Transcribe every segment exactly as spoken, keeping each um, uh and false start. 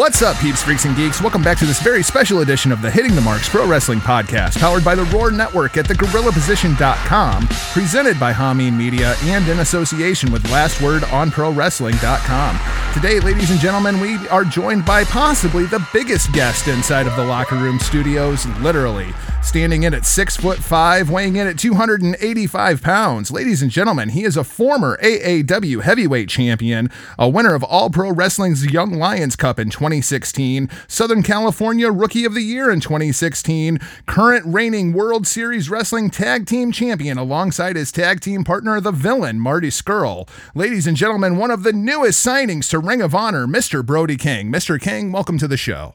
What's up, peeps, freaks, and geeks? Welcome back to this very special edition of the Hitting the Marks Pro Wrestling Podcast, powered by the Roar Network at the gorilla position dot com, presented by Hameen Media, and in association with Last Word on Pro Wrestling dot com. Today, ladies and gentlemen, we are joined by possibly the biggest guest inside of the locker room studios, literally. Standing in at six foot five, weighing in at two hundred eighty-five pounds. Ladies and gentlemen, he is a former A A W heavyweight champion, a winner of All Pro Wrestling's Young Lions Cup in twenty sixteen, Southern California Rookie of the Year in twenty sixteen, current reigning World Series Wrestling Tag Team Champion alongside his tag team partner, the Villain, Marty Scurll. Ladies and gentlemen, one of the newest signings to Ring of Honor, Mister Brody King. Mister King, welcome to the show.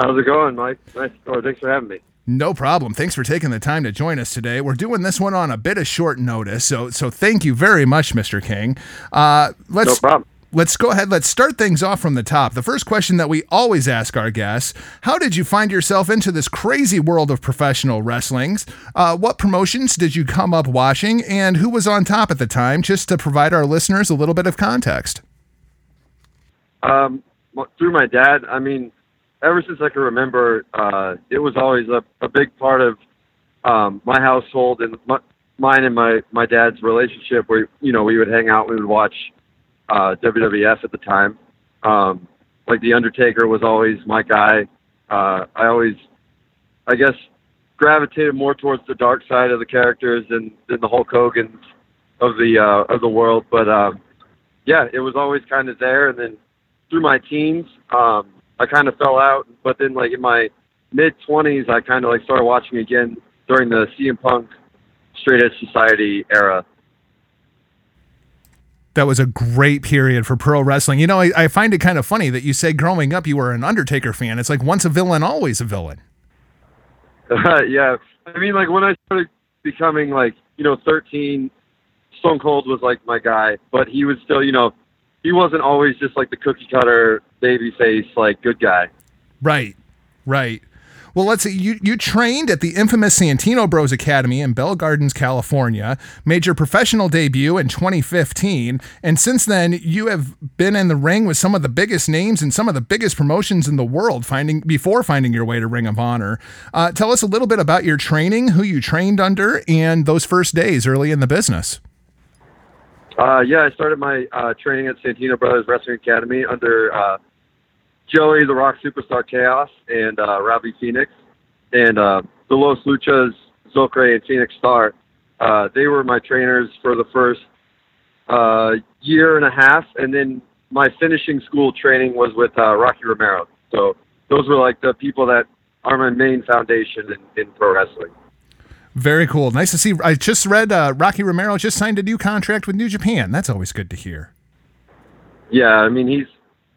How's it going, Mike? Nice. Oh, thanks for having me. No problem. Thanks for taking the time to join us today. We're doing this one on a bit of short notice, so so thank you very much, Mister King. Uh, let's, no problem. Let's go ahead. Let's start things off from the top. The first question that we always ask our guests, how did you find yourself into this crazy world of professional wrestling? Uh, what promotions did you come up watching, and who was on top at the time, just to provide our listeners a little bit of context? Um, well, through my dad, I mean... Ever since I can remember, uh, it was always a, a big part of um, my household and my, mine and my, my dad's relationship where, you know, we would hang out, we would watch uh, W W F at the time. Um, like The Undertaker was always my guy. Uh, I always, I guess, gravitated more towards the dark side of the characters than, than the Hulk Hogan's of the, uh, of the world. But, um, yeah, it was always kind of there. And then through my teens, um, I kind of fell out, but then like in my mid twenties, I kind of like started watching again during the C M Punk Straight Edge Society era. That was a great period for pro wrestling. You know, I, I find it kind of funny that you say growing up, you were an Undertaker fan. It's like once a villain, always a villain. Uh, yeah. I mean, like when I started becoming like, you know, thirteen, Stone Cold was like my guy, but he was still, you know, he wasn't always just like the cookie cutter baby face, like good guy. Right. Right. Well, let's see. You, you trained at the infamous Santino Bros Academy in Bell Gardens, California, made your professional debut in twenty fifteen. And since then you have been in the ring with some of the biggest names and some of the biggest promotions in the world, finding before finding your way to Ring of Honor. Uh, tell us a little bit about your training, who you trained under, and those first days early in the business. Uh, yeah, I started my uh, training at Santino Bros Wrestling Academy under uh, Joey The Rock Superstar Chaos and uh, Robbie Phoenix, and uh, the Los Luchas, Zokray, and Phoenix Star. Uh, they were my trainers for the first uh, year and a half, and then my finishing school training was with uh, Rocky Romero. So those were like the people that are my main foundation in, in pro wrestling. Very cool. Nice to see. I just read uh, Rocky Romero just signed a new contract with New Japan. That's always good to hear. Yeah, I mean, he's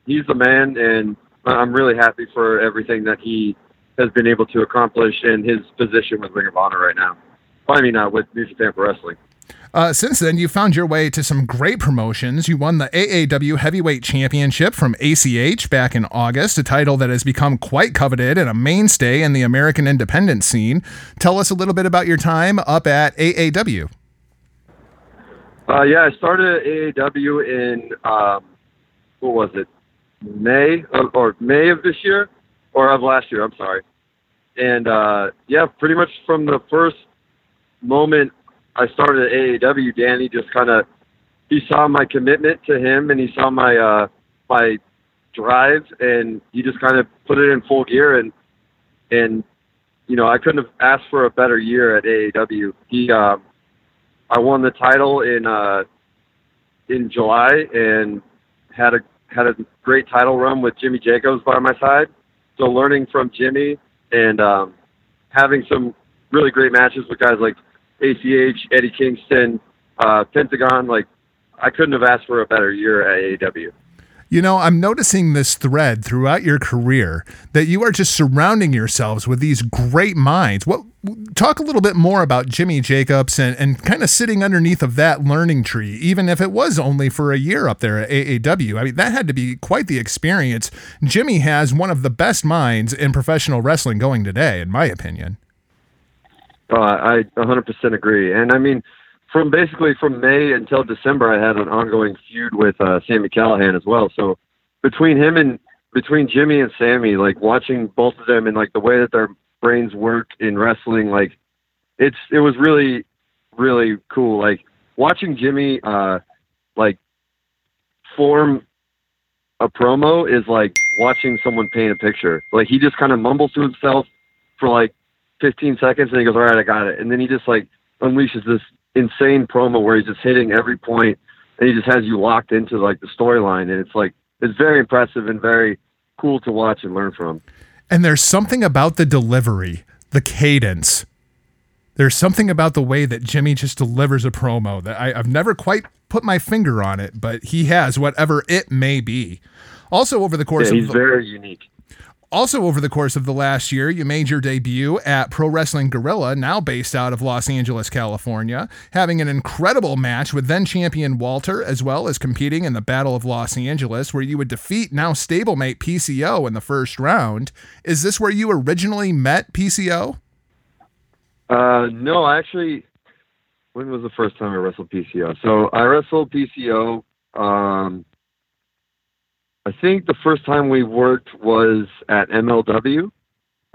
he's the man, and I'm really happy for everything that he has been able to accomplish in his position with Ring of Honor right now. I mean, uh, with New Japan Pro Wrestling. Uh, since then, you found your way to some great promotions. You won the A A W Heavyweight Championship from A C H back in August, a title that has become quite coveted and a mainstay in the American independent scene. Tell us a little bit about your time up at A A W. Uh, yeah, I started at A A W in, um, what was it, May of, or May of this year, or of last year, I'm sorry. And uh, yeah, pretty much from the first moment I started at A A W, Danny just kind of, he saw my commitment to him and he saw my, uh, my drive, and he just kind of put it in full gear, and, and, you know, I couldn't have asked for a better year at A A W. He, um, I won the title in, uh, in July, and had a, had a great title run with Jimmy Jacobs by my side. So learning from Jimmy and, um, having some really great matches with guys like A C H, Eddie Kingston, uh, Pentagon. Like, I couldn't have asked for a better year at A A W. You know, I'm noticing this thread throughout your career that you are just surrounding yourselves with these great minds. What, talk a little bit more about Jimmy Jacobs and, and kind of sitting underneath of that learning tree, even if it was only for a year up there at A A W. I mean, that had to be quite the experience. Jimmy has one of the best minds in professional wrestling going today, in my opinion. Uh, I one hundred percent agree. And I mean, from basically from May until December, I had an ongoing feud with uh, Sammy Callahan as well. So between him and between Jimmy and Sammy, like watching both of them and like the way that their brains work in wrestling, like it's, it was really, really cool. Like watching Jimmy, uh, like form a promo is like watching someone paint a picture. Like he just kind of mumbles to himself for like fifteen seconds and he goes, all right, I got it. And then he just like unleashes this insane promo where he's just hitting every point and he just has you locked into like the storyline. And it's like, it's very impressive and very cool to watch and learn from. And there's something about the delivery, the cadence. There's something about the way that Jimmy just delivers a promo that I, I've never quite put my finger on it, but he has, whatever it may be. Also, over the course yeah, he's of he's very unique. Also, over the course of the last year, you made your debut at Pro Wrestling Guerrilla, now based out of Los Angeles, California, having an incredible match with then-champion Walter, as well as competing in the Battle of Los Angeles, where you would defeat now-stablemate P C O in the first round. Is this where you originally met P C O? Uh, no, I actually... When was the first time I wrestled P C O? So, I wrestled P C O... Um, I think the first time we worked was at M L W,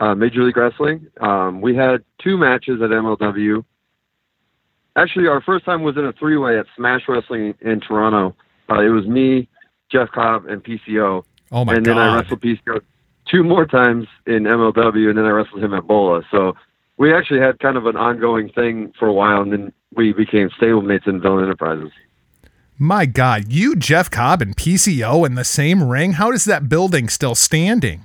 uh, Major League Wrestling. Um, we had two matches at M L W. Actually, our first time was in a three-way at Smash Wrestling in Toronto. Uh, it was me, Jeff Cobb, and P C O. Oh my god! And then I wrestled P C O two more times in M L W, and then I wrestled him at Bola. So we actually had kind of an ongoing thing for a while, and then we became stablemates in Villain Enterprises. My God, you, Jeff Cobb, and P C O in the same ring? How is that building still standing?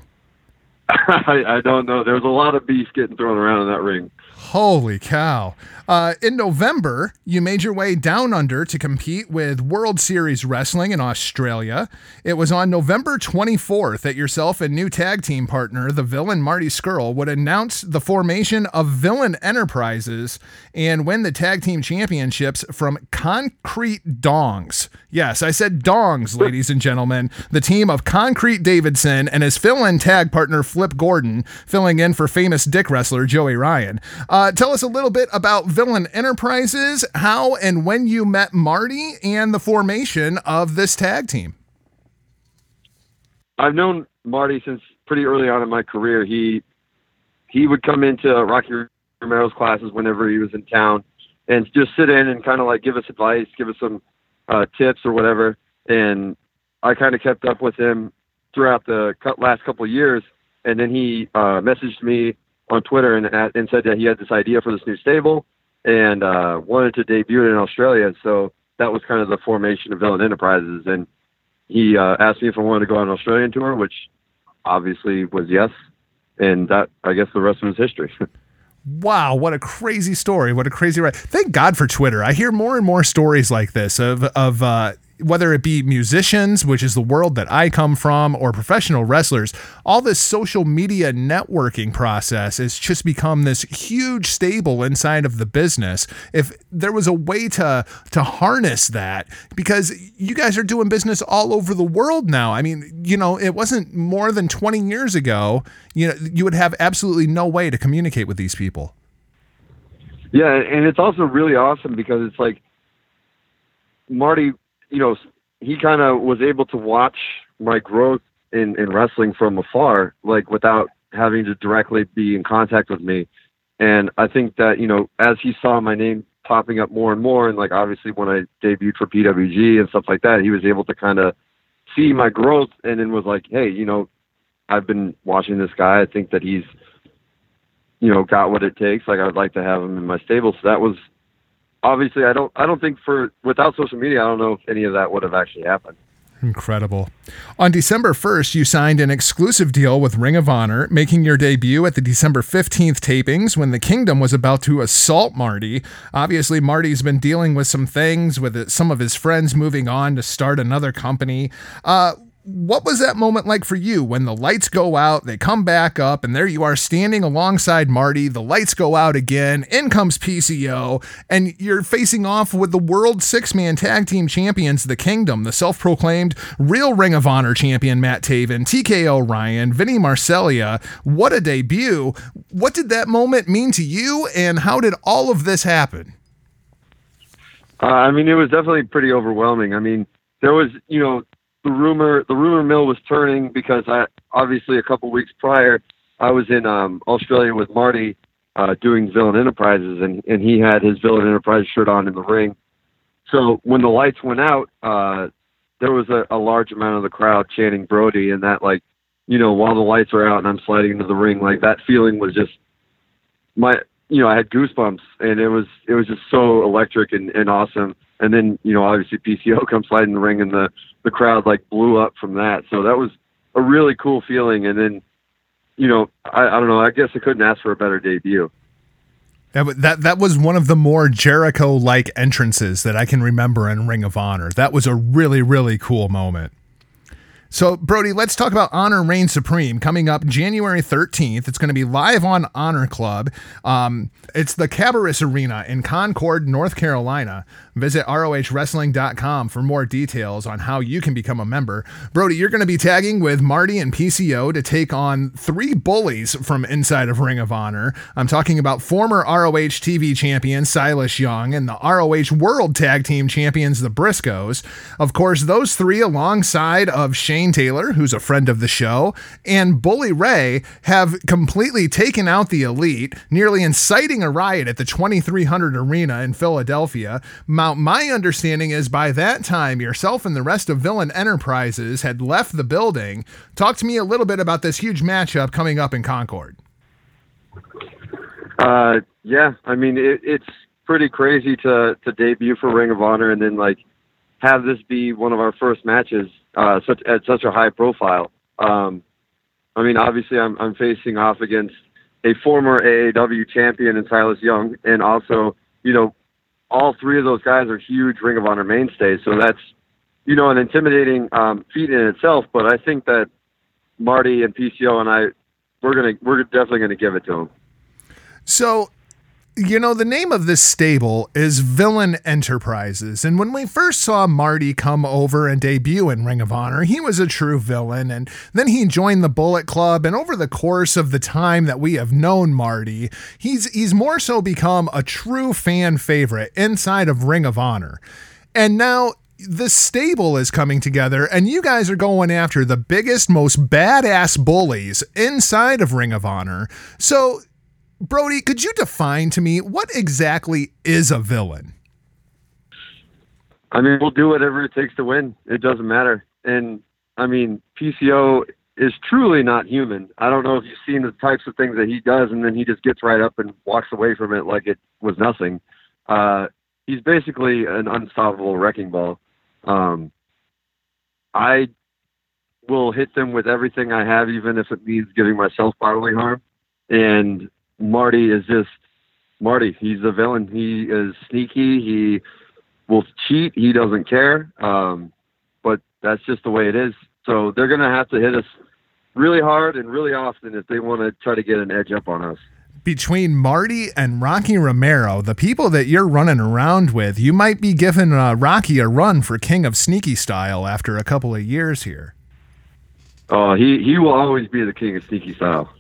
I, I don't know. There's a lot of beef getting thrown around in that ring. Holy cow. Uh, in November, you made your way down under to compete with World Series Wrestling in Australia. It was on November twenty-fourth that yourself and new tag team partner, the Villain Marty Scurll, would announce the formation of Villain Enterprises and win the tag team championships from Concrete Dongs. Yes, I said Dongs, ladies and gentlemen. The team of Concrete Davidson and his fill-in tag partner, Flip Gordon, filling in for famous dick wrestler Joey Ryan. Uh, tell us a little bit about Villain Enterprises, how and when you met Marty, and the formation of this tag team. I've known Marty since pretty early on in my career. He he would come into Rocky Romero's classes whenever he was in town and just sit in and kind of like give us advice, give us some uh, tips or whatever. And I kind of kept up with him throughout the last couple of years. And then he uh, messaged me on Twitter and and said that he had this idea for this new stable and uh, wanted to debut it in Australia. So that was kind of the formation of Villain Enterprises. And he uh, asked me if I wanted to go on an Australian tour, which obviously was yes. And that, I guess, the rest was history. Wow, what a crazy story. What a crazy ride. Thank God for Twitter. I hear more and more stories like this of, of uh, whether it be musicians, which is the world that I come from, or professional wrestlers. All this social media networking process has just become this huge stable inside of the business. If there was a way to to harness that, because you guys are doing business all over the world now. I mean, you know, it wasn't more than twenty years ago, you know, you would have absolutely no way to communicate with these people. Yeah, and it's also really awesome because it's like Marty, you know, he kind of was able to watch my growth in, in wrestling from afar, like without having to directly be in contact with me. And I think that, you know, as he saw my name popping up more and more, and like, obviously when I debuted for P W G and stuff like that, he was able to kind of see my growth and then was like, hey, you know, I've been watching this guy. I think that he's, you know, got what it takes. Like, I'd like to have him in my stable. So that was, obviously, I don't I don't think for without social media, I don't know if any of that would have actually happened. Incredible. On December first, you signed an exclusive deal with Ring of Honor, making your debut at the December fifteenth tapings when the Kingdom was about to assault Marty. Obviously, Marty's been dealing with some things with some of his friends moving on to start another company. Uh, what was that moment like for you when the lights go out, they come back up, and there you are standing alongside Marty, the lights go out again, in comes P C O, and you're facing off with the world six-man tag team champions, the Kingdom, the self-proclaimed real Ring of Honor champion, Matt Taven, T K O Ryan, Vinny Marcellia. What a debut. What did that moment mean to you, and how did all of this happen? Uh, I mean, it was definitely pretty overwhelming. I mean, there was, you know, the rumor the rumor mill was turning, because I obviously a couple weeks prior I was in um, Australia with Marty uh, doing Villain Enterprises, and, and he had his Villain Enterprise shirt on in the ring. So when the lights went out, uh, there was a, a large amount of the crowd chanting Brody, and that, like, you know, while the lights were out and I'm sliding into the ring, like, that feeling was just my, you know, I had goosebumps, and it was, it was just so electric and, and awesome. And then, you know, obviously P C O comes sliding in the ring, and the, the crowd like blew up from that. So that was a really cool feeling. And then, you know, I, I don't know, I guess I couldn't ask for a better debut. That, that that was one of the more Jericho-like entrances that I can remember in Ring of Honor. That was a really, really cool moment. So, Brody, let's talk about Honor Reigns Supreme coming up January thirteenth. It's going to be live on Honor Club. Um, it's the Cabarrus Arena in Concord, North Carolina. Visit R O H wrestling dot com for more details on how you can become a member. Brody, you're going to be tagging with Marty and P C O to take on three bullies from inside of Ring of Honor. I'm talking about former R O H T V champion Silas Young and the R O H World Tag Team champions, the Briscoes. Of course, those three, alongside of Shane Taylor, who's a friend of the show, and Bully Ray, have completely taken out the Elite, nearly inciting a riot at the twenty-three hundred Arena in Philadelphia. My, my understanding is by that time, yourself and the rest of Villain Enterprises had left the building. Talk to me a little bit about this huge matchup coming up in Concord. Uh, yeah, I mean, it, it's pretty crazy to, to debut for Ring of Honor and then, like, have this be one of our first matches uh, such, at such a high profile. Um, I mean, obviously, I'm, I'm facing off against a former A A W champion in Silas Young, and also, you know, all three of those guys are huge Ring of Honor mainstays, so that's, you know, an intimidating um, feat in itself. But I think that Marty and P C O and I, we're gonna, we're definitely gonna give it to them. So, you know, the name of this stable is Villain Enterprises, and when we first saw Marty come over and debut in Ring of Honor, he was a true villain, and then he joined the Bullet Club, and over the course of the time that we have known Marty, he's he's more so become a true fan favorite inside of Ring of Honor. And now the stable is coming together, and you guys are going after the biggest, most badass bullies inside of Ring of Honor. So, Brody, could you define to me what exactly is a villain? I mean, we'll do whatever it takes to win. It doesn't matter. And, I mean, P C O is truly not human. I don't know if you've seen the types of things that he does, and then he just gets right up and walks away from it like it was nothing. Uh, he's basically an unstoppable wrecking ball. Um, I will hit them with everything I have, even if it means giving myself bodily harm. And Marty is just Marty. He's a villain. He is sneaky. He will cheat. He doesn't care. Um, but that's just the way it is. So they're going to have to hit us really hard and really often if they want to try to get an edge up on us. Between Marty and Rocky Romero, the people that you're running around with, you might be giving uh, Rocky a run for King of Sneaky style after a couple of years here. Oh, he, he will always be the King of Sneaky style.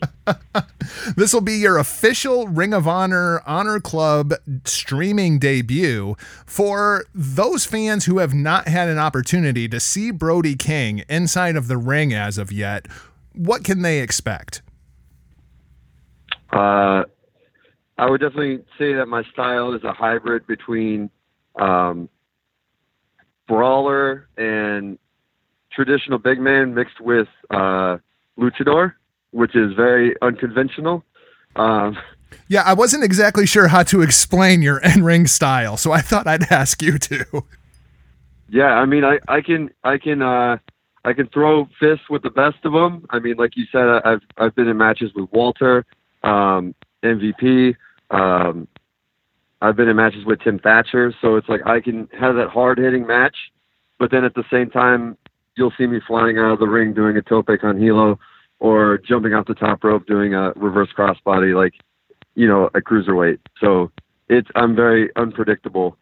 This will be your official Ring of Honor Honor Club streaming debut. For those fans who have not had an opportunity to see Brody King inside of the ring as of yet, what can they expect? Uh, I would definitely say that my style is a hybrid between um, brawler and traditional big man mixed with uh, luchador, which is very unconventional. Um, yeah, I wasn't exactly sure how to explain your in-ring style, so I thought I'd ask you to. Yeah, I mean, I, I can I can uh, I can throw fists with the best of them. I mean, like you said, I've I've been in matches with Walter, um, M V P. Um, I've been in matches with Tim Thatcher, so it's like I can have that hard-hitting match, but then at the same time, you'll see me flying out of the ring doing a tope con hilo, or jumping off the top rope doing a reverse crossbody, like, you know, a cruiserweight. So it's I'm very unpredictable.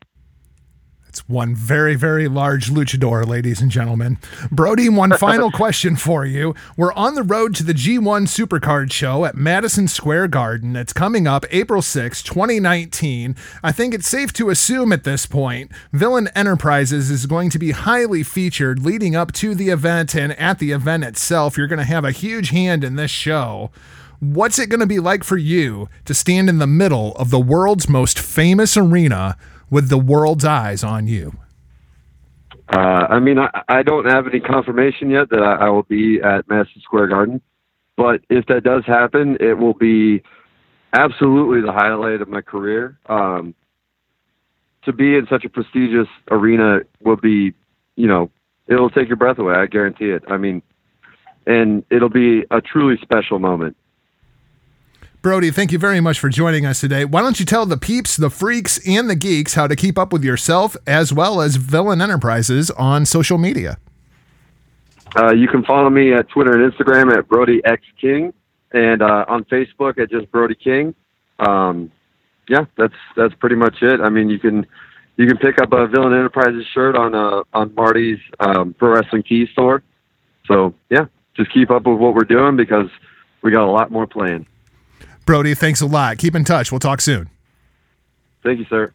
It's one very, very large luchador, ladies and gentlemen. Brody, one final question for you. We're on the road to the G one Supercard show at Madison Square Garden. It's coming up April sixth, twenty nineteen. I think it's safe to assume at this point, Villain Enterprises is going to be highly featured leading up to the event and at the event itself. You're going to have a huge hand in this show. What's it going to be like for you to stand in the middle of the world's most famous arena with the world's eyes on you? Uh, I mean, I, I don't have any confirmation yet that I, I will be at Madison Square Garden, but if that does happen, it will be absolutely the highlight of my career. Um, to be in such a prestigious arena will be, you know, it'll take your breath away. I guarantee it. I mean, and it'll be a truly special moment. Brody, thank you very much for joining us today. Why don't you tell the peeps, the freaks, and the geeks how to keep up with yourself as well as Villain Enterprises on social media? Uh, you can follow me at Twitter and Instagram at Brody X King, and uh, on Facebook at just Brody King. Um, yeah, that's that's pretty much it. I mean, you can you can pick up a Villain Enterprises shirt on uh, on Marty's um, Pro Wrestling Tees store. So yeah, just keep up with what we're doing because we got a lot more planned. Brody, thanks a lot. Keep in touch. We'll talk soon. Thank you, sir.